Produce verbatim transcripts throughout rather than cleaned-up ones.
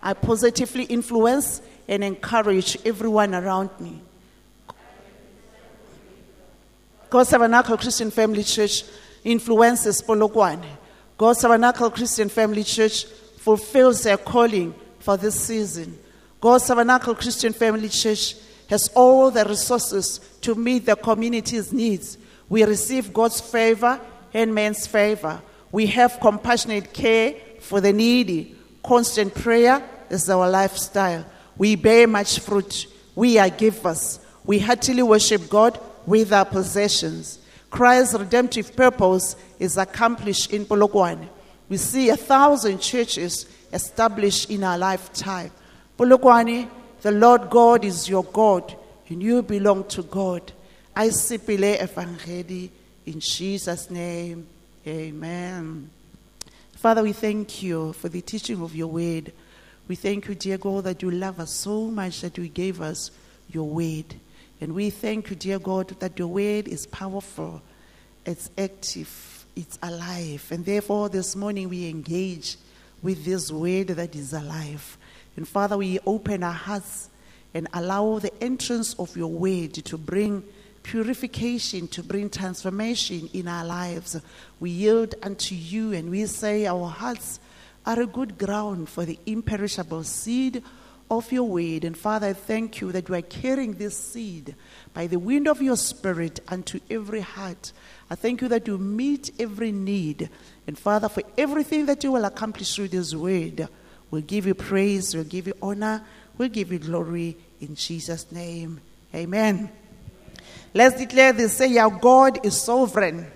I positively influence and encourage everyone around me. God's Tabernacle Christian Family Church influences Polokwane. God's Tabernacle Christian Family Church fulfills their calling for this season. God's Tabernacle Christian Family Church has all the resources to meet the community's needs. We receive God's favor and man's favor. We have compassionate care for the needy. Constant prayer is our lifestyle. We bear much fruit. We are givers. We heartily worship God with our possessions. Christ's redemptive purpose is accomplished in Polokwane. We see a thousand churches established in our lifetime. Polokwane, the Lord God is your God, and you belong to God. I see Pile Evangeli in Jesus' name. Amen. Father, we thank you for the teaching of your word. We thank you, dear God, that you love us so much that you gave us your word. And we thank you, dear God, that your word is powerful, it's active, it's alive. And therefore, this morning we engage with this word that is alive. And Father, we open our hearts and allow the entrance of your word to bring purification, to bring transformation in our lives. We yield unto you and we say our hearts are a good ground for the imperishable seed of your word. And Father, I thank you that you are carrying this seed by the wind of your spirit unto every heart. I thank you that you meet every need. And Father, for everything that you will accomplish through this word, we'll give you praise, we'll give you honor, we'll give you glory in Jesus' name. Amen. Let's declare this. Say, our God is sovereign.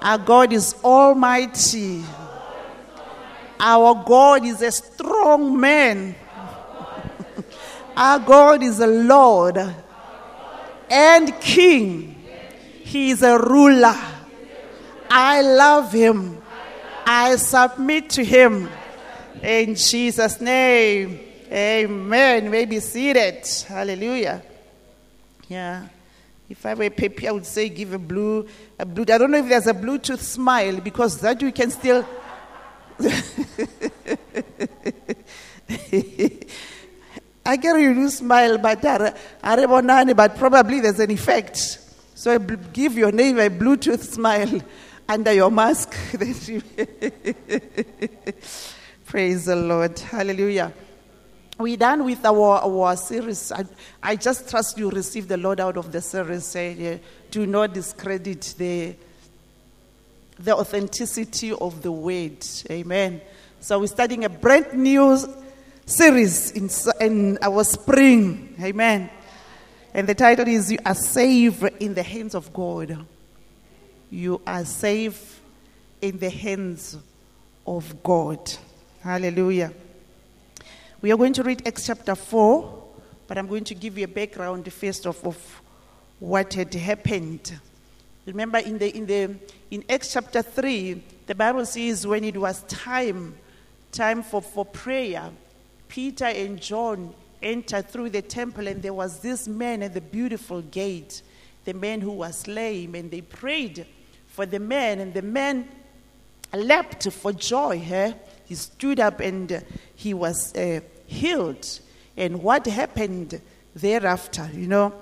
Our God is almighty. Our God is a strong man. Our God is a Lord and King. He is a ruler. I love him. I submit to him. In Jesus' name. Amen. You may be seated. Hallelujah. Yeah, if I were Pepe, I would say give a blue, a blue. I don't know if there's a Bluetooth smile because that you can still. I get a blue smile, but I but probably there's an effect. So I give your neighbor a Bluetooth smile under your mask. Praise the Lord, hallelujah. We're done with our, our series. I, I just trust you receive the Lord out of the series. Say, uh, do not discredit the, the authenticity of the word. Amen. So we're starting a brand new series in, in our spring. Amen. And the title is, You Are Safe in the Hands of God. You are safe in the hands of God. Hallelujah. We are going to read Acts chapter four, but I'm going to give you a background first of, of what had happened. Remember, in the in the in Acts chapter three, the Bible says when it was time, time for, for prayer, Peter and John entered through the temple, and there was this man at the beautiful gate, the man who was lame, and they prayed for the man, and the man leapt for joy. Eh? He stood up and uh, he was uh, healed. And what happened thereafter, you know,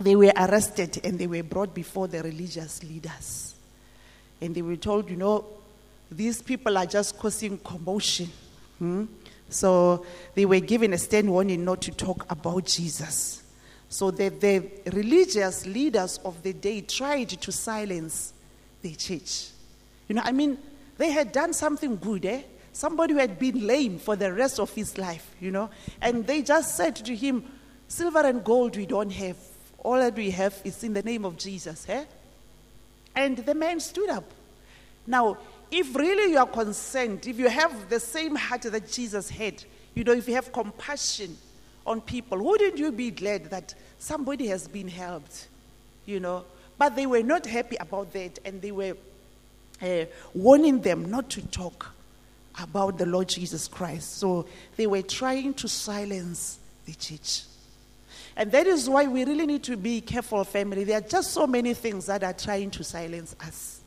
they were arrested and they were brought before the religious leaders. And they were told, you know, these people are just causing commotion. Hmm? So they were given a stern warning not to talk about Jesus. So the, the religious leaders of the day tried to silence the church. You know, I mean, they had done something good, eh? Somebody who had been lame for the rest of his life, you know. And they just said to him, silver and gold we don't have. All that we have is in the name of Jesus, eh? And the man stood up. Now, if really you are concerned, if you have the same heart that Jesus had, you know, if you have compassion on people, wouldn't you be glad that somebody has been helped, you know? But they were not happy about that, and they were uh, warning them not to talk about the Lord Jesus Christ. So they were trying to silence the church. And that is why we really need to be careful, family. There are just so many things that are trying to silence us.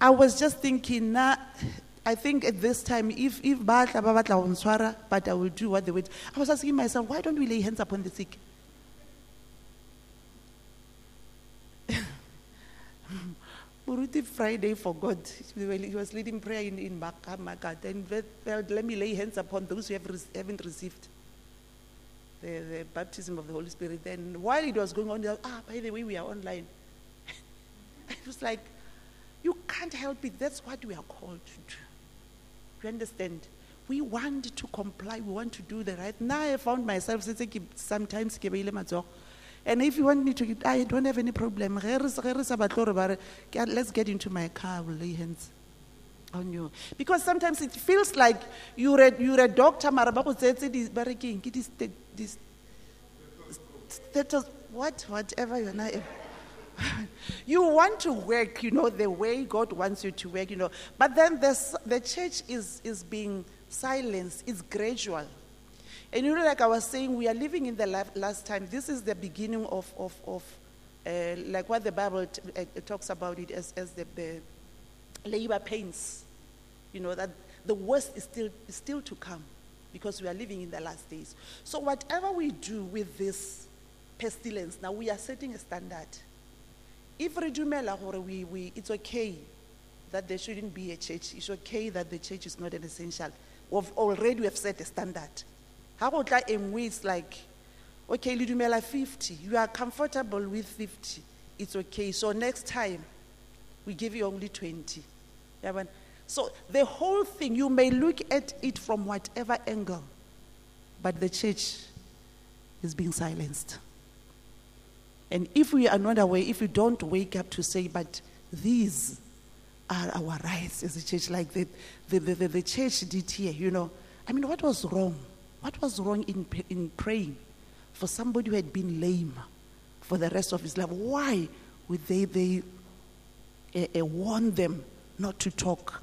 I was just thinking, nah, I think at this time, if if but I will do what they would. I was asking myself, why don't we lay hands upon the sick? Muruti Friday for God. He was leading prayer in, in Makamakat, and felt, let me lay hands upon those who have re- haven't received the, the baptism of the Holy Spirit. And while it was going on, was, ah, by the way, we are online. I was like, you can't help it. That's what we are called to do. You understand? We want to comply. We want to do the right. Now I found myself sometimes, and if you want me to, I don't have any problem. Let's get into my car. I will lay hands on you. Because sometimes it feels like you're a, you're a doctor. What? Whatever you're not. You want to work, you know, the way God wants you to work, you know. But then the the church is is being silenced. It's gradual, and you know, like I was saying, we are living in the life, last time. This is the beginning of of of uh, like what the Bible t- uh, talks about it as as the, the labor pains, you know, that the worst is still is still to come, because we are living in the last days. So whatever we do with this pestilence, now we are setting a standard. If we, we, it's okay that there shouldn't be a church. It's okay that the church is not an essential. We've already we have set a standard. How about that? It's like, okay, Lidumela fifty. You are comfortable with fifty. It's okay. So next time, we give you only twenty. So the whole thing, you may look at it from whatever angle, but the church is being silenced. And if we are not aware, if we don't wake up to say, but these are our rights as a church, like the the, the, the, the church did here, you know. I mean, what was wrong? What was wrong in in praying for somebody who had been lame for the rest of his life? Why would they, they uh, uh, warn them not to talk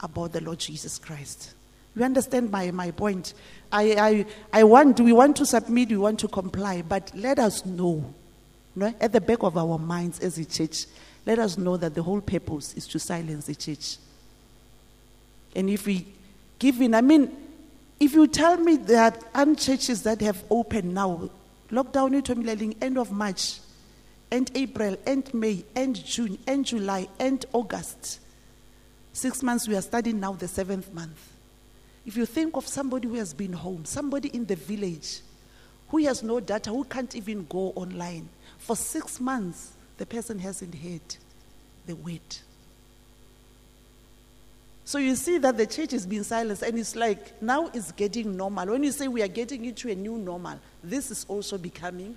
about the Lord Jesus Christ? You understand my, my point? I, I, I want, we want to submit, we want to comply, but let us know. No, at the back of our minds as a church, let us know that the whole purpose is to silence the church. And if we give in, I mean, if you tell me that unchurches that have opened now, lockdown in end of March, end April, end May, end June, end July, end August, six months we are studying now the seventh month. If you think of somebody who has been home, somebody in the village, who has no data, who can't even go online. For six months, the person hasn't heard the word. So you see that the church is being silenced, and it's like, now it's getting normal. When you say we are getting into a new normal, this is also becoming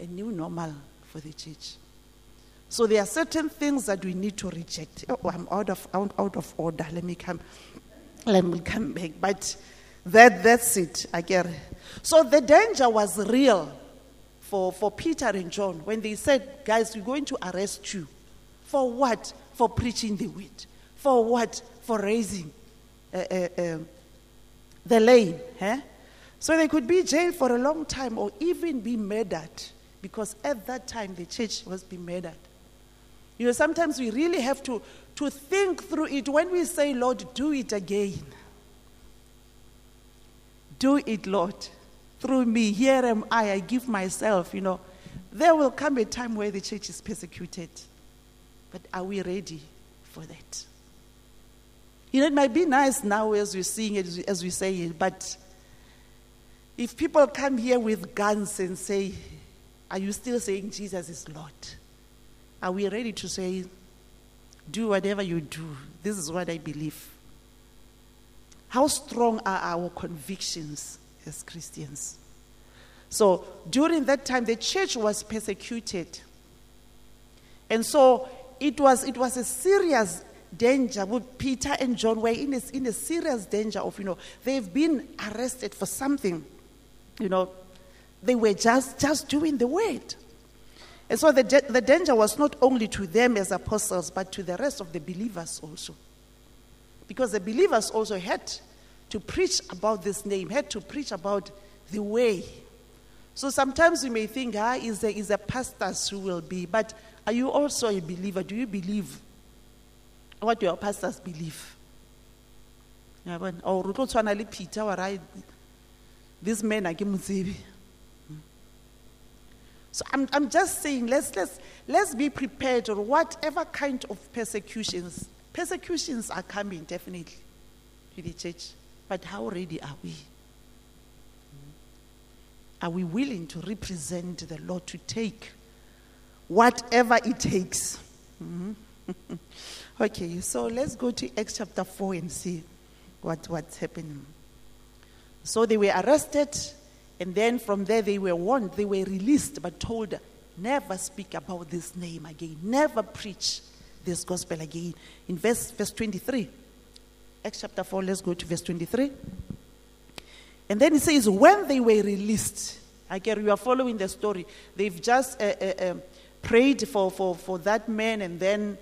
a new normal for the church. So there are certain things that we need to reject. Oh, I'm out of out, out of order. Let me come. Let me come back. But that that's it. I get it. So the danger was real for, for Peter and John when they said, guys, we're going to arrest you. For what? For preaching the word. For what? For raising uh, uh, uh, the lame. Huh? So they could be jailed for a long time or even be murdered, because at that time the church was being murdered. You know, sometimes we really have to, to think through it when we say, Lord, do it again. Do it, Lord. Through me, here am I, I give myself, you know. There will come a time where the church is persecuted. But are we ready for that? You know, it might be nice now as we're seeing it, as we say it, but if people come here with guns and say, are you still saying Jesus is Lord? Are we ready to say, do whatever you do, this is what I believe? How strong are our convictions as Christians? So during that time, the church was persecuted, and so it was it was a serious danger. Peter and John were in a, in a serious danger of, you know, they've been arrested for something, you know, they were just just doing the word, and so the de- the danger was not only to them as apostles, but to the rest of the believers also, because the believers also had to preach about this name, had to preach about the way. So sometimes you may think, ah, is there is a pastors who will be, but are you also a believer? Do you believe what your pastors believe? This man I give him. So I'm I'm just saying let's let's let's be prepared for whatever kind of persecutions. Persecutions are coming definitely to the church. But how ready are we? Are we willing to represent the Lord, to take whatever it takes? Mm-hmm. Okay, so let's go to Acts chapter four and see what, what's happening. So they were arrested, and then from there they were warned, they were released, but told, never speak about this name again. Never preach this gospel again. In verse, verse twenty-three, Acts chapter four, let's go to verse twenty-three. And then it says, when they were released, again, you are following the story. They've just uh, uh, uh, prayed for, for, for that man, and then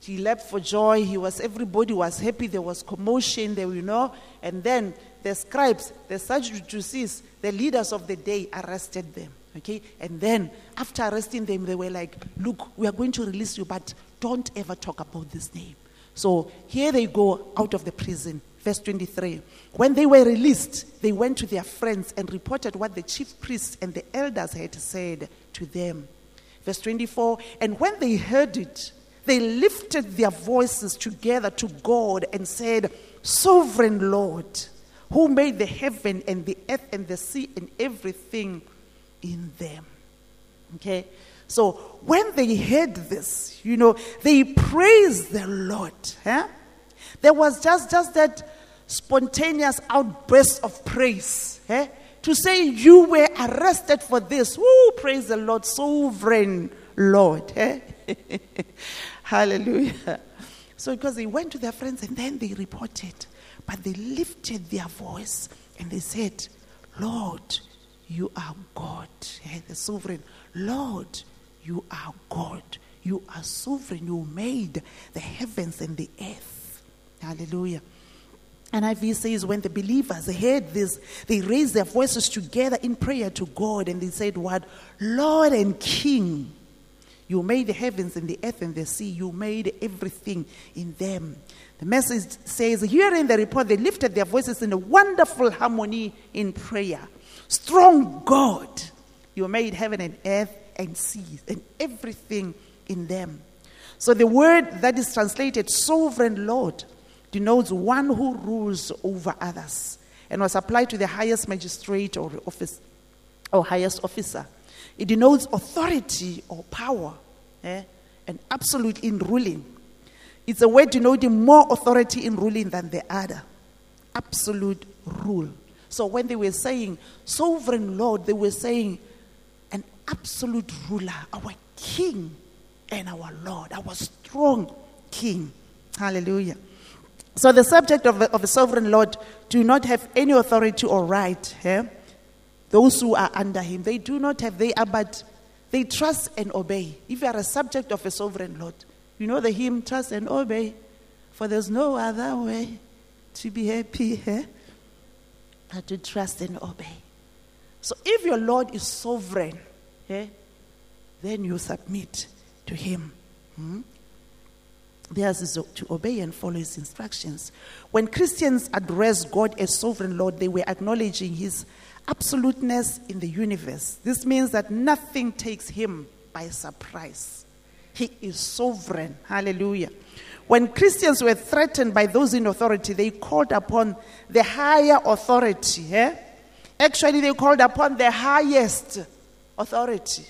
he leapt for joy. He was, everybody was happy. There was commotion, there, you know. And then the scribes, the Sadducees, the leaders of the day arrested them, okay? And then after arresting them, they were like, look, we are going to release you, but don't ever talk about this name. So here they go out of the prison. Verse twenty-three, when they were released, they went to their friends and reported what the chief priests and the elders had said to them. Verse twenty-four, and when they heard it, they lifted their voices together to God and said, Sovereign Lord, who made the heaven and the earth and the sea and everything in them. Okay, so when they heard this, you know, they praised the Lord, huh? There was just, just that spontaneous outburst of praise. Eh? To say you were arrested for this. Woo, praise the Lord, sovereign Lord. Eh? Hallelujah. So because they went to their friends and then they reported. But they lifted their voice and they said, Lord, you are God. Eh? The sovereign. Lord, you are God. You are sovereign. You made the heavens and the earth. Hallelujah. And N I V says, when the believers heard this, they raised their voices together in prayer to God, and they said, what? Lord and King, you made the heavens and the earth and the sea. You made everything in them. The message says, hearing the report, they lifted their voices in a wonderful harmony in prayer. Strong God, you made heaven and earth and seas and everything in them. So the word that is translated, sovereign Lord, denotes one who rules over others and was applied to the highest magistrate or office or highest officer. It denotes authority or power, eh? And absolute in ruling. It's a word denoting more authority in ruling than the other. Absolute rule. So when they were saying sovereign Lord, they were saying an absolute ruler, our King and our Lord, our strong King. Hallelujah. So the subject of the, of the sovereign Lord do not have any authority or right. Eh? Those who are under him, they do not have, they are but, they trust and obey. If you are a subject of a sovereign Lord, you know the hymn, trust and obey, for there's no other way to be happy, eh? But to trust and obey. So if your Lord is sovereign, eh, then you submit to him. Hmm? Theirs is to obey and follow his instructions. When Christians address God as sovereign Lord, they were acknowledging his absoluteness in the universe. This means that nothing takes him by surprise. He is sovereign. Hallelujah. When Christians were threatened by those in authority, they called upon the higher authority. Eh? Actually, they called upon the highest authority.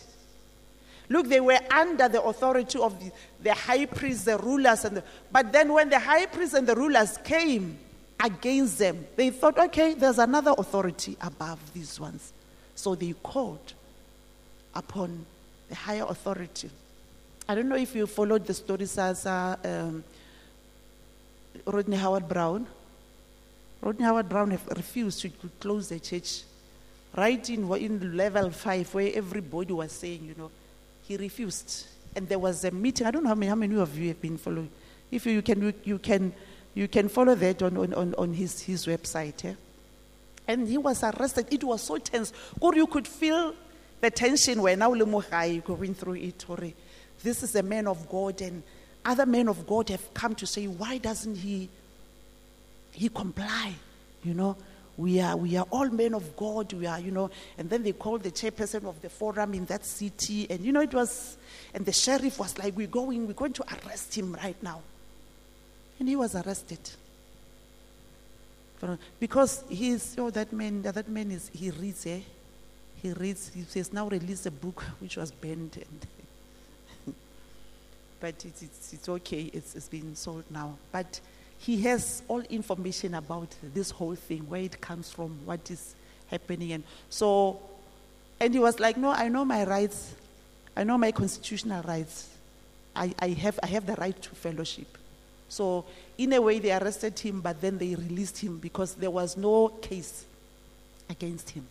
Look, they were under the authority of the, the high priests, the rulers, and the, but then when the high priests and the rulers came against them, they thought, okay, there's another authority above these ones. So they called upon the higher authority. I don't know if you followed the story, Sasa, um, Rodney Howard-Browne. Rodney Howard-Browne refused to close the church. Right in, in level five, where everybody was saying, you know, he refused, and there was a meeting. I don't know how many, how many of you have been following. If you, you can, you can, you can follow that on on, on his his website. Eh? And he was arrested. It was so tense. God, you could feel the tension when now Lemohai going through it. This is a man of God, and other men of God have come to say, why doesn't he he complied, you know. We are, we are all men of God, we are, you know. And then they called the chairperson of the forum in that city. And, you know, it was, and the sheriff was like, we're going, we're going to arrest him right now. And he was arrested. Because he's, oh, that man, that man is, he reads, eh? He reads, he says, now release a book which was banned. And but it's, it's, it's okay, it's, it's been sold now. But he has all information about this whole thing, where it comes from, what is happening. And so, and he was like, no, I know my rights. I know my constitutional rights. I, I have I have the right to fellowship. So in a way, they arrested him, but then they released him because there was no case against him.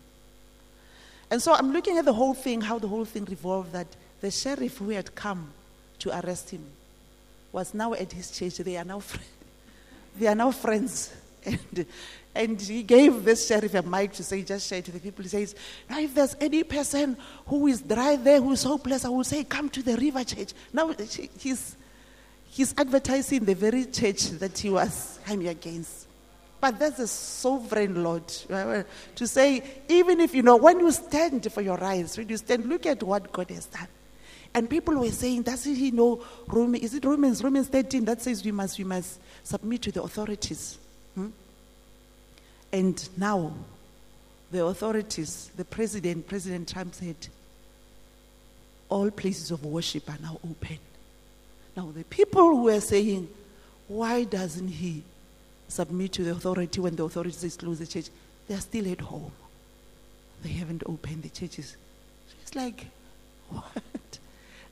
And so I'm looking at the whole thing, how the whole thing revolved, that the sheriff who had come to arrest him was now at his church. They are now friends. They are now friends. And, and he gave this sheriff a mic to say, just say to the people, he says, now if there's any person who is dry there, who is hopeless, I will say, come to the river church. Now he's, he's advertising the very church that he was coming against. But that's a sovereign Lord. To say, even if, you know, when you stand for your rights, when you stand, look at what God has done. And people were saying, doesn't he know, Romans, is it Romans, Romans thirteen, that says we must, we must submit to the authorities. Hmm? And now, the authorities, the president, President Trump said, all places of worship are now open. Now, the people who were saying, why doesn't he submit to the authority when the authorities close the church? They are still at home. They haven't opened the churches. So it's like, what?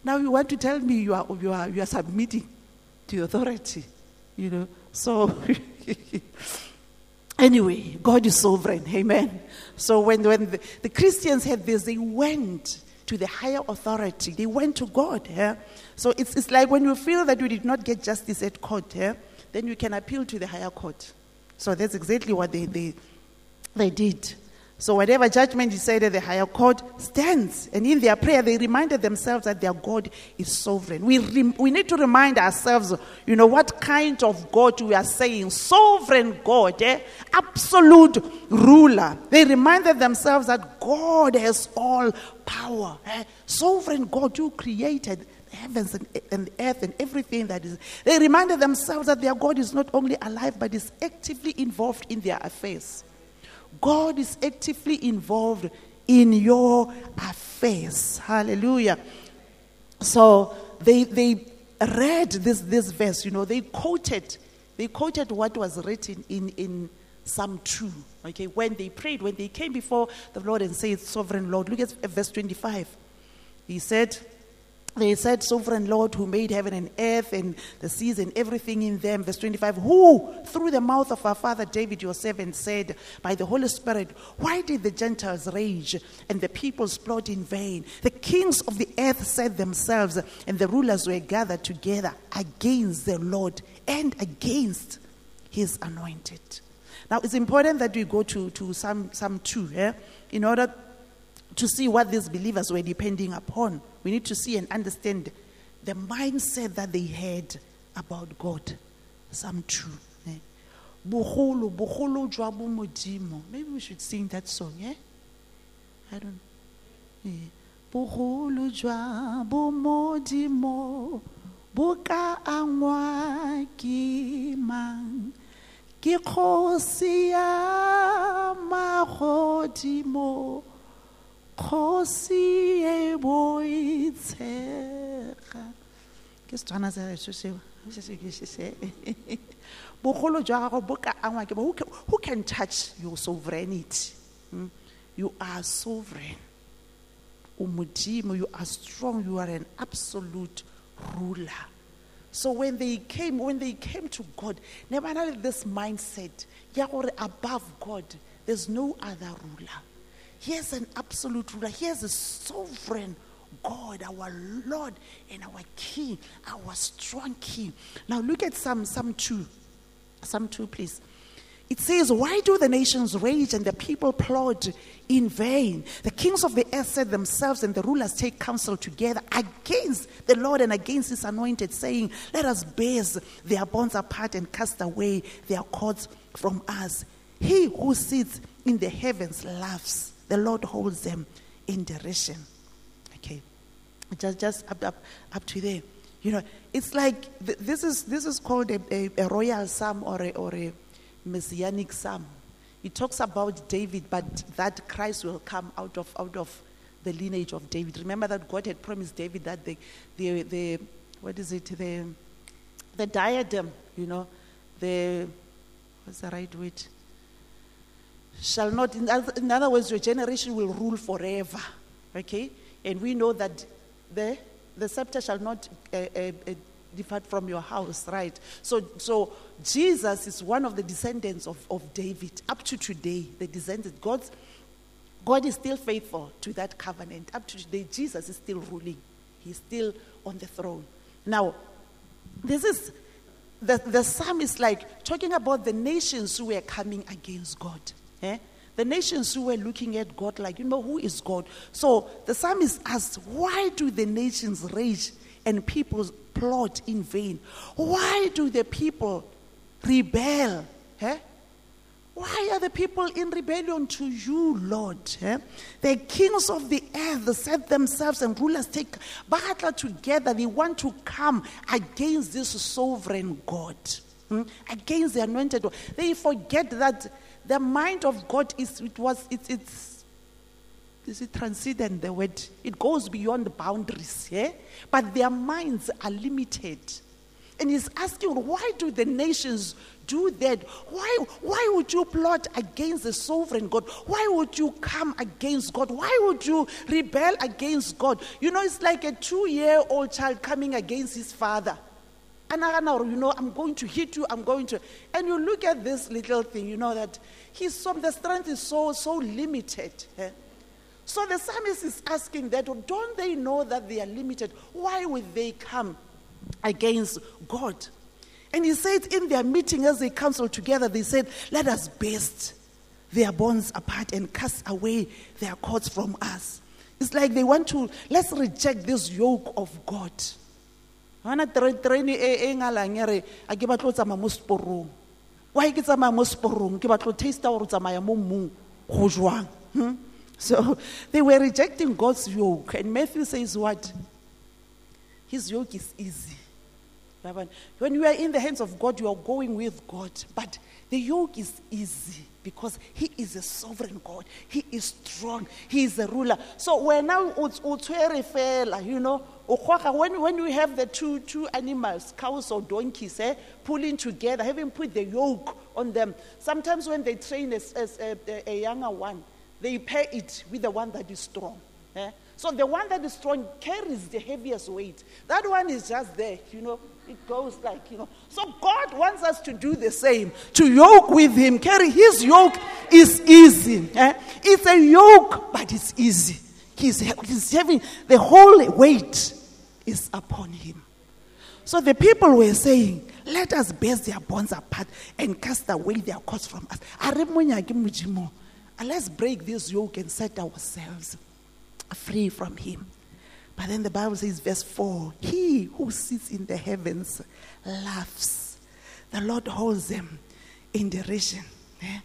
Now you want to tell me you are you are you are submitting to authority, you know? So anyway, God is sovereign, amen. So when when the, the Christians had this, they went to the higher authority. They went to God. Yeah? So it's it's like when you feel that you did not get justice at court, yeah? Then you can appeal to the higher court. So that's exactly what they they, they did. So whatever judgment is said at the higher court stands. And in their prayer, they reminded themselves that their God is sovereign. We rem- we need to remind ourselves, you know, what kind of God we are saying. Sovereign God, eh? Absolute ruler. They reminded themselves that God has all power. Eh? Sovereign God who created the heavens and, and the earth and everything that is. They reminded themselves that their God is not only alive, but is actively involved in their affairs. God is actively involved in your affairs. Hallelujah. So they they read this this verse, you know, they quoted they quoted what was written in, in Psalm two. Okay, when they prayed, when they came before the Lord and said, Sovereign Lord, look at verse twenty-five. He said, they said, Sovereign Lord, who made heaven and earth and the seas and everything in them. Verse twenty-five, who, through the mouth of our father David, your servant, said by the Holy Spirit, why did the Gentiles rage and the peoples plot in vain? The kings of the earth set themselves and the rulers were gathered together against the Lord and against his anointed. Now, it's important that we go to, to Psalm, Psalm two, eh, in order to see what these believers were depending upon. We need to see and understand the mindset that they had about God. Psalm two. Maybe we should sing that song, eh? I don't know. Who can touch your sovereignty? Hmm? You are sovereign. You are strong. You are an absolute ruler. So when they came, when they came to God, never had this mindset. Above God, there's no other ruler. Here's an absolute ruler. Here's a sovereign God, our Lord and our King, our strong King. Now look at Psalm, Psalm two. Psalm two, please. It says, why do the nations rage and the people plot in vain? The kings of the earth set themselves and the rulers take counsel together against the Lord and against his anointed, saying, let us burst their bonds apart and cast away their cords from us. He who sits in the heavens laughs. The Lord holds them in derision. Okay, just just up up, up to there. You know, it's like th- this is this is called a, a, a royal psalm or a, or a messianic psalm. It talks about David, but that Christ will come out of out of the lineage of David. Remember that God had promised David that the the the what is it the the diadem, you know, the what's the right word? Shall not, in other, in other words, your generation will rule forever, okay? And we know that the the scepter shall not uh, uh, depart from your house, right? So, so Jesus is one of the descendants of, of David up to today. The descendants, God's God is still faithful to that covenant up to today. Jesus is still ruling; he's still on the throne. Now, this is the the psalm is like talking about the nations who were coming against God. Eh? The nations who were looking at God like, you know, who is God? So the psalmist asks, why do the nations rage and peoples plot in vain? Why do the people rebel? Eh? Why are the people in rebellion to you, Lord? Eh? The kings of the earth set themselves and rulers take battle together. They want to come against this sovereign God, hmm? against the anointed one. They forget that the mind of God is, it was, it, it's, is it transcendent, the word? It goes beyond the boundaries, yeah? But their minds are limited. And he's asking, why do the nations do that? Why, why would you plot against the sovereign God? Why would you come against God? Why would you rebel against God? You know, it's like a two-year-old child coming against his father. And I know, you know, I'm going to hit you, I'm going to... And you look at this little thing, you know, that he's so, the strength is so, so limited. Eh? So the psalmist is asking that, don't they know that they are limited? Why would they come against God? And he said in their meeting, as they counsel together, they said, let us burst their bonds apart and cast away their cords from us. It's like they want to, let's reject this yoke of God. Why hmm? So they were rejecting God's yoke, and Matthew says what? His yoke is easy. When you are in the hands of God, you are going with God, but the yoke is easy because He is a sovereign God. He is strong. He is a ruler. So when now you know. When, when we have the two two animals, cows or donkeys, eh, pulling together, having put the yoke on them, sometimes when they train as, as a, a, a younger one, they pair it with the one that is strong. Eh? So the one that is strong carries the heaviest weight. That one is just there, you know. It goes like, you know. So God wants us to do the same, to yoke with Him. Carry His yoke is easy. Eh? It's a yoke, but it's easy. He's, he's having the whole weight is upon Him. So the people were saying, let us burst their bonds apart and cast away their cords from us. Let's break this yoke and set ourselves free from Him. But then the Bible says, verse four, He who sits in the heavens laughs. The Lord holds them in derision. Eh?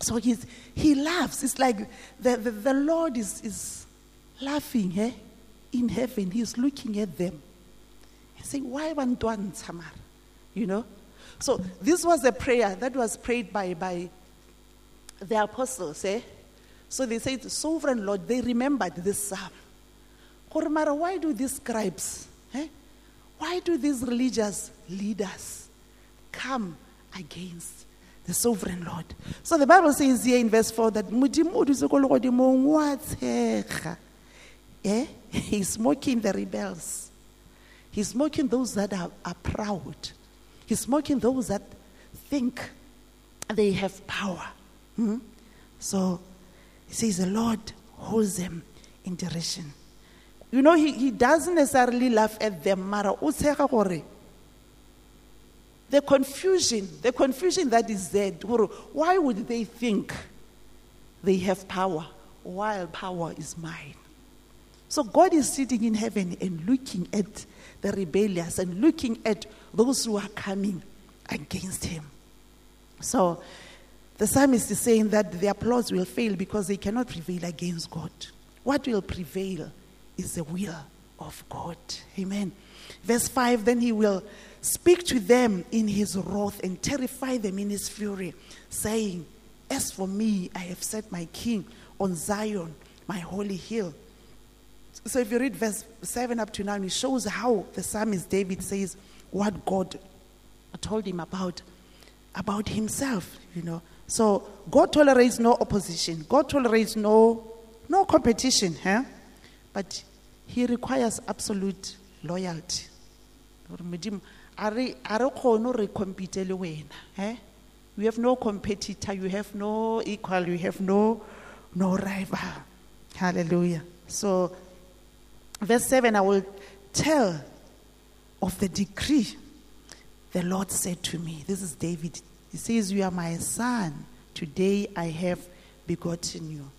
So he's, he laughs. It's like the, the, the Lord is, is laughing, eh? In heaven. He's looking at them and saying, why one dwan samar? You know? So this was a prayer that was prayed by, by the apostles. Eh? So they said, Sovereign Lord, they remembered this psalm. Kormara, why do these scribes, eh? why do these religious leaders come against the sovereign Lord? So the Bible says here in verse four that yeah? He's smoking the rebels. He's smoking those that are, are proud. He's smoking those that think they have power. Hmm? So he says the Lord holds them in derision. You know, he, he doesn't necessarily laugh at them. The confusion, the confusion that is there, why would they think they have power while power is mine? So God is sitting in heaven and looking at the rebellious and looking at those who are coming against Him. So the psalmist is saying that their plots will fail because they cannot prevail against God. What will prevail is the will of God. Amen. Verse five, then he will speak to them in his wrath and terrify them in his fury, saying, as for me, I have set my king on Zion, my holy hill. So if you read verse seven up to nine, it shows how the psalmist David says what God told him about, about himself, you know. So God tolerates no opposition. God tolerates no no competition, huh? But he requires absolute loyalty. You have no competitor, you have no equal, you have no no rival. Hallelujah. So verse seven, I will tell of the decree the Lord said to me. This is David. He says, you are my son. Today I have begotten you.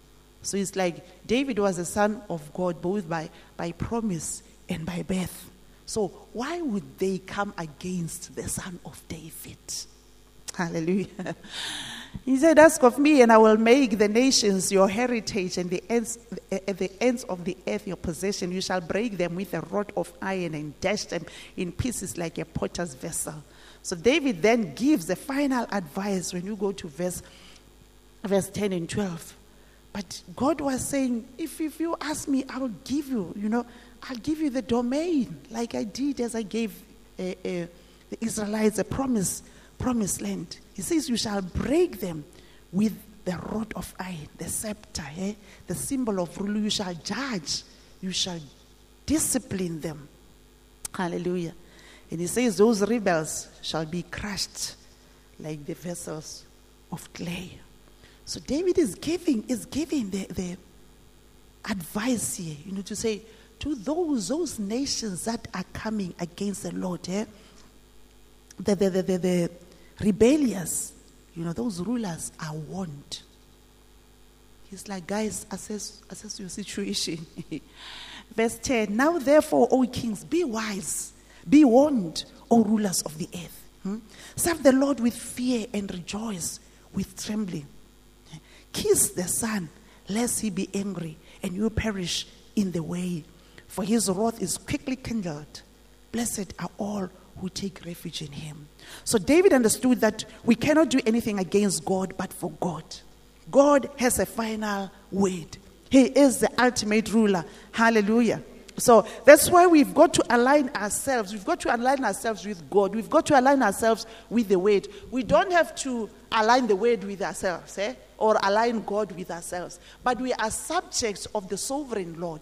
So it's like David was a son of God, both by, by promise and by birth. So why would they come against the son of David? Hallelujah. He said, ask of me and I will make the nations your heritage and the ends, the ends of the earth your possession. You shall break them with a rod of iron and dash them in pieces like a potter's vessel. So David then gives the final advice when you go to verse, verse ten and twelve. But God was saying, if, if you ask me, I will give you, you know, I'll give you the domain like I did as I gave uh, uh, the Israelites a promise. Promised land. He says, you shall break them with the rod of iron, the scepter, eh? The symbol of rule. You shall judge, you shall discipline them. Hallelujah. And he says, those rebels shall be crushed like the vessels of clay. So David is giving is giving the, the advice here, you know, to say to those those nations that are coming against the Lord, eh? The, the, the, the, the rebellious, you know, those rulers are warned. He's like, guys, assess, assess your situation. Verse ten, now therefore, O kings, be wise, be warned, O rulers of the earth. Hmm? Serve the Lord with fear and rejoice with trembling. Kiss the Son, lest he be angry, and you perish in the way. For his wrath is quickly kindled. Blessed are all who take refuge in him. So David understood that we cannot do anything against God but for God. God has a final word. He is the ultimate ruler. Hallelujah. So that's why we've got to align ourselves. We've got to align ourselves with God. We've got to align ourselves with the word. We don't have to align the word with ourselves, eh? Or align God with ourselves. But we are subjects of the sovereign Lord.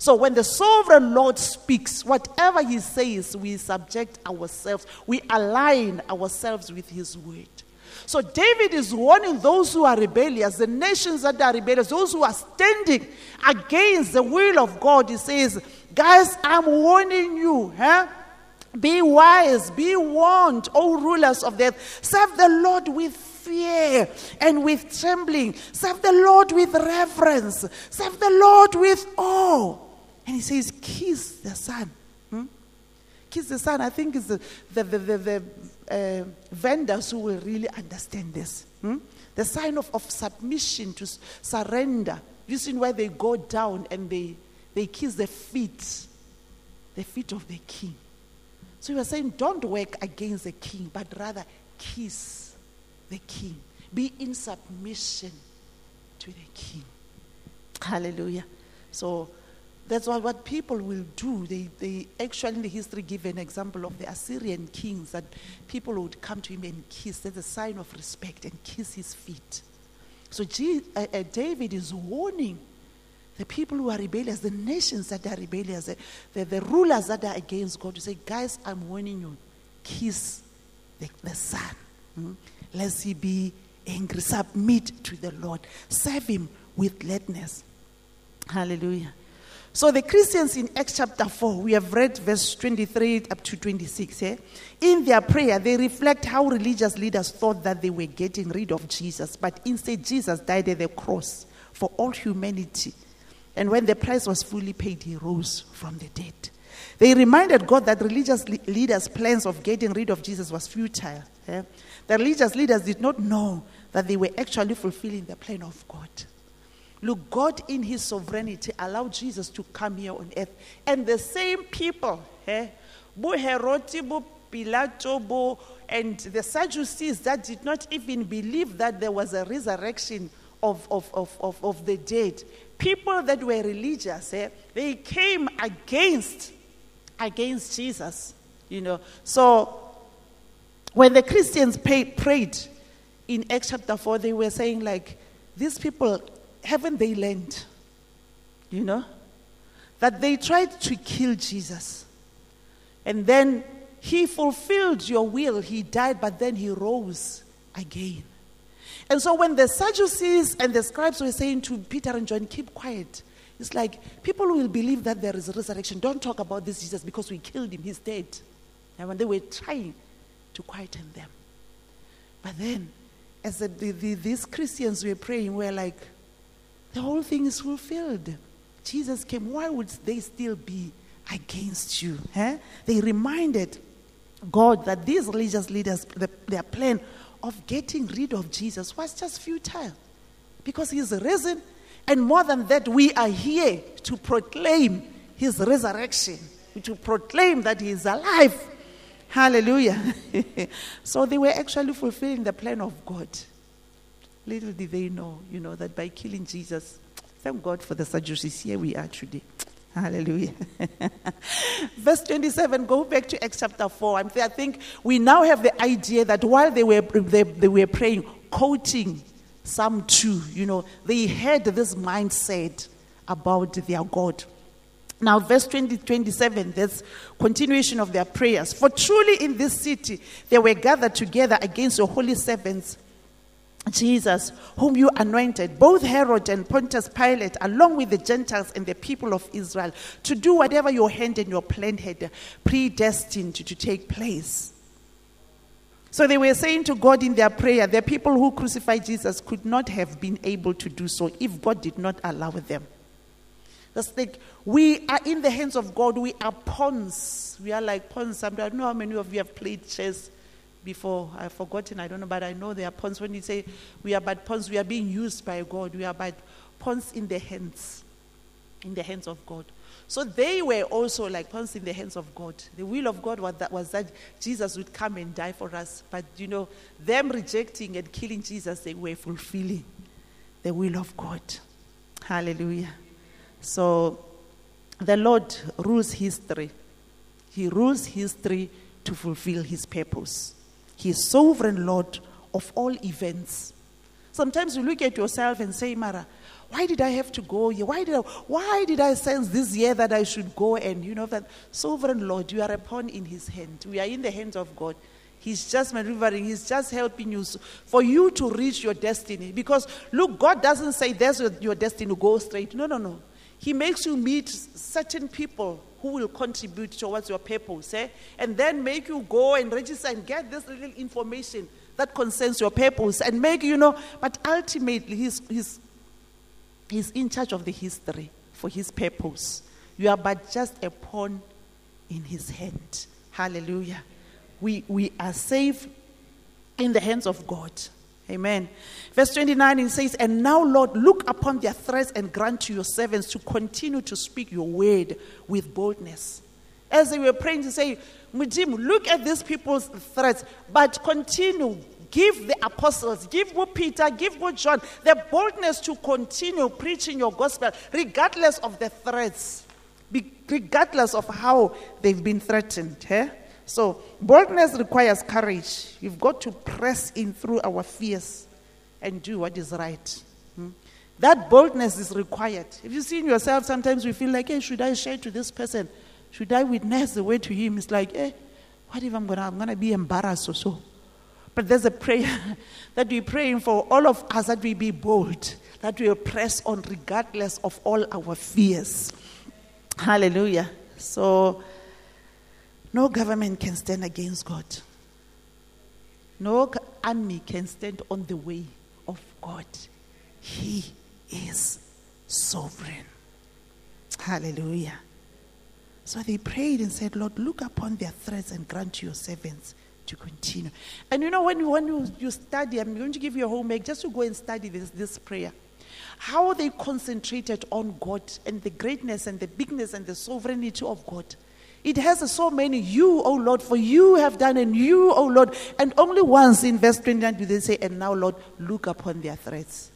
So when the sovereign Lord speaks, whatever he says, we subject ourselves. We align ourselves with his word. So David is warning those who are rebellious, the nations that are rebellious, those who are standing against the will of God. He says, guys, I'm warning you. Huh? Be wise, be warned, O rulers of the earth. Serve the Lord with fear and with trembling. Serve the Lord with reverence. Serve the Lord with awe. And he says, kiss the Son. Hmm? Kiss the Son. I think it's the, the, the, the, the uh, vendors who will really understand this. Hmm? The sign of, of submission, to s- surrender. You see where they go down and they, they kiss the feet, the feet of the king. So you are saying, don't work against the king, but rather kiss the king. Be in submission to the king. Hallelujah. So that's what, what people will do. They, they actually in the history give an example of the Assyrian kings that people would come to him and kiss. That's a sign of respect, and kiss his feet. So G, uh, uh, David is warning the people who are rebellious, the nations that are rebellious, the, the, the rulers that are against God, to say, guys, I'm warning you, kiss the, the Son, hmm? Lest he be angry. Submit to the Lord. Serve him with gladness. Hallelujah. So the Christians in Acts chapter four, we have read verse twenty-three up to twenty-six. Eh? In their prayer, they reflect how religious leaders thought that they were getting rid of Jesus, but instead Jesus died at the cross for all humanity. And when the price was fully paid, he rose from the dead. They reminded God that religious leaders' plans of getting rid of Jesus was futile. Eh? The religious leaders did not know that they were actually fulfilling the plan of God. Look, God in his sovereignty allowed Jesus to come here on earth. And the same people, eh, and the Sadducees that did not even believe that there was a resurrection of, of, of, of, of the dead. People that were religious, eh, they came against, against Jesus, you know. So when the Christians pay, prayed in Acts chapter four, they were saying like, these people... haven't they learned, you know, that they tried to kill Jesus. And then he fulfilled your will. He died, but then he rose again. And so when the Sadducees and the scribes were saying to Peter and John, keep quiet. It's like, people will believe that there is a resurrection. Don't talk about this Jesus because we killed him. He's dead. And when they were trying to quieten them. But then, as the, the, the, these Christians were praying, we were like, the whole thing is fulfilled. Jesus came. Why would they still be against you? Eh? They reminded God that these religious leaders, the, their plan of getting rid of Jesus was just futile. Because he is risen. And more than that, we are here to proclaim his resurrection. To proclaim that he is alive. Hallelujah. So they were actually fulfilling the plan of God. Little did they know, you know, that by killing Jesus, thank God for the Sadducees, here we are today. Hallelujah. Verse twenty-seven, go back to Acts chapter four. I think we now have the idea that while they were they, they were praying, quoting Psalm two, you know, they had this mindset about their God. Now, verse twenty, twenty-seven, there's continuation of their prayers. For truly in this city, they were gathered together against your holy servants, Jesus, whom you anointed, both Herod and Pontius Pilate, along with the Gentiles and the people of Israel, to do whatever your hand and your plan had predestined to take place. So they were saying to God in their prayer, the people who crucified Jesus could not have been able to do so if God did not allow them. Let's think, we are in the hands of God, we are pawns. We are like pawns. I don't know how many of you have played chess before. I've forgotten, I don't know, but I know there are pawns. When you say we are but pawns, we are being used by God. We are but pawns in the hands, in the hands of God. So they were also like pawns in the hands of God. The will of God was that, was that Jesus would come and die for us. But you know, them rejecting and killing Jesus, they were fulfilling the will of God. Hallelujah. So the Lord rules history. He rules history to fulfill his purpose. He is sovereign Lord of all events. Sometimes you look at yourself and say, Mara, why did I have to go here? Why did I, why did I sense this year that I should go? And you know that sovereign Lord, you are a pawn in his hand. We are in the hands of God. He's just maneuvering. He's just helping you for you to reach your destiny. Because look, God doesn't say there's your destiny, go straight. No, no, no. He makes you meet certain people who will contribute towards your purpose, eh? And then make you go and register and get this little information that concerns your purpose and make you know. But ultimately, he's, he's, he's in charge of the history for his purpose. You are but just a pawn in his hand. Hallelujah. We, we are safe in the hands of God. Amen. Verse twenty-nine, it says, and now, Lord, look upon their threats and grant to your servants to continue to speak your word with boldness. As they were praying to say, Mujimu, look at these people's threats, but continue. Give the apostles, give Peter, give John the boldness to continue preaching your gospel regardless of the threats, regardless of how they've been threatened. Eh? So, boldness requires courage. You've got to press in through our fears and do what is right. Hmm? That boldness is required. If you see in yourself, sometimes we feel like, hey, should I share to this person? Should I witness the way to him? It's like, hey, what if I'm going to I'm gonna be embarrassed or so? But there's a prayer that we're praying for all of us, that we be bold, that we press on regardless of all our fears. Hallelujah. So, no government can stand against God. No army can stand on the way of God. He is sovereign. Hallelujah. So they prayed and said, Lord, look upon their threats and grant to your servants to continue. And you know, when, when you, you study, I'm going to give you a homework just to go and study this, this prayer. How they concentrated on God and the greatness and the bigness and the sovereignty of God. It has so many, you, O Lord, for you have done, and you, O Lord. And only once in verse twenty-nine do they say, and now, Lord, look upon their threats.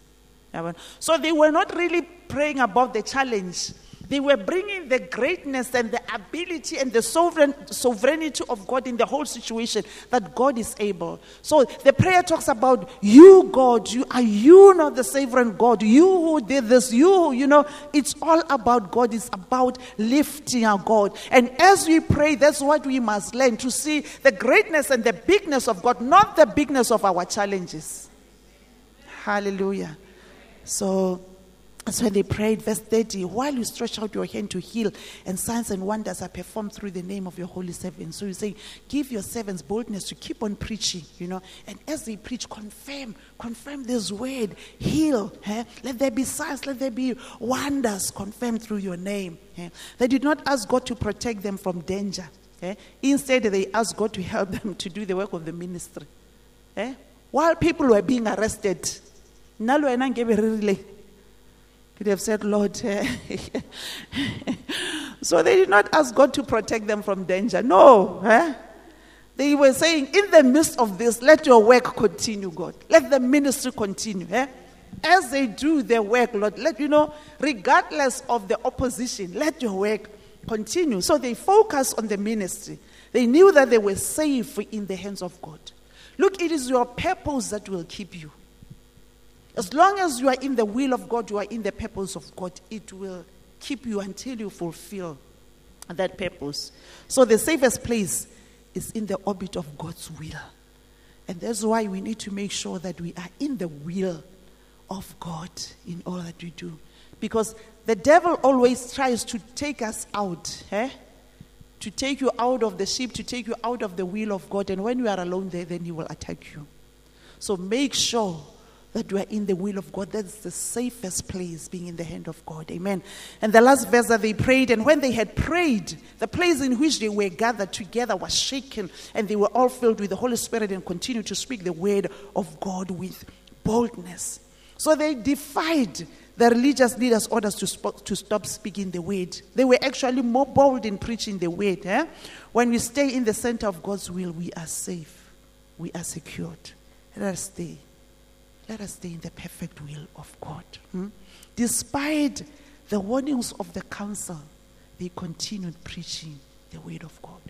So they were not really praying about the challenge. They were bringing the greatness and the ability and the sovereign, sovereignty of God in the whole situation, that God is able. So the prayer talks about you, God. You, are you not the sovereign God? You who did this, you, you know, it's all about God. It's about lifting our God. And as we pray, that's what we must learn, to see the greatness and the bigness of God, not the bigness of our challenges. Hallelujah. So that's when they prayed, verse thirty, while you stretch out your hand to heal, and signs and wonders are performed through the name of your holy servant. So you say, give your servants boldness to keep on preaching, you know. And as they preach, confirm, confirm this word, heal. Eh? Let there be signs, let there be wonders confirmed through your name. Eh? They did not ask God to protect them from danger. Eh? Instead, they asked God to help them to do the work of the ministry. Eh? While people were being arrested, could have said, Lord. So they did not ask God to protect them from danger. No. Eh? They were saying, in the midst of this, let your work continue, God. Let the ministry continue. Eh? As they do their work, Lord, let you know, regardless of the opposition, let your work continue. So they focused on the ministry. They knew that they were safe in the hands of God. Look, it is your purpose that will keep you. As long as you are in the will of God, you are in the purpose of God, it will keep you until you fulfill that purpose. So the safest place is in the orbit of God's will. And that's why we need to make sure that we are in the will of God in all that we do. Because the devil always tries to take us out, eh? To take you out of the sheep, to take you out of the will of God. And when you are alone there, then he will attack you. So make sure that we are in the will of God. That's the safest place, being in the hand of God. Amen. And the last verse that they prayed, and when they had prayed, the place in which they were gathered together was shaken, and they were all filled with the Holy Spirit and continued to speak the word of God with boldness. So they defied the religious leaders' orders to, sp- to stop speaking the word. They were actually more bold in preaching the word. Eh? When we stay in the center of God's will, we are safe. We are secured. Let us stay. Let us stay in the perfect will of God. Hmm? Despite the warnings of the council, they continued preaching the word of God.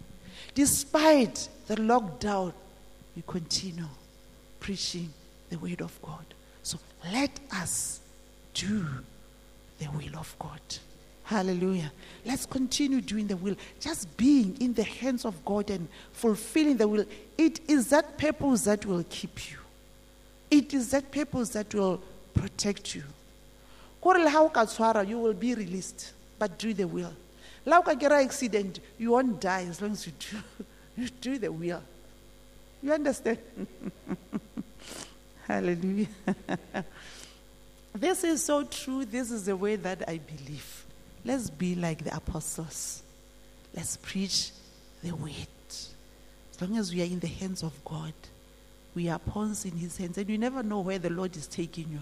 Despite the lockdown, we continue preaching the word of God. So let us do the will of God. Hallelujah. Let's continue doing the will. Just being in the hands of God and fulfilling the will. It is that purpose that will keep you. It is that purpose that will protect you. You will be released, but do the will. Accident, you won't die as long as you do, you do the will. You understand? Hallelujah. This is so true. This is the way that I believe. Let's be like the apostles. Let's preach the word. As long as we are in the hands of God, we are pawns in his hands, and you never know where the Lord is taking you.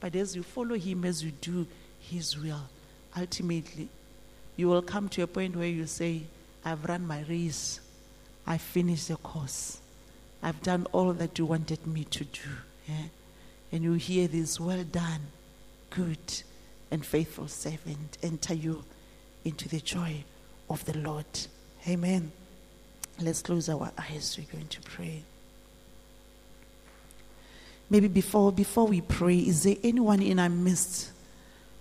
But as you follow him, as you do his will, ultimately, you will come to a point where you say, I've run my race. I've finished the course. I've done all that you wanted me to do. Yeah? And you hear this, well done, good and faithful servant. Enter you into the joy of the Lord. Amen. Let's close our eyes. We're going to pray. Maybe before before we pray, is there anyone in our midst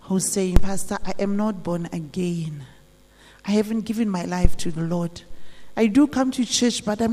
who's saying, Pastor, I am not born again. I haven't given my life to the Lord. I do come to church, but I'm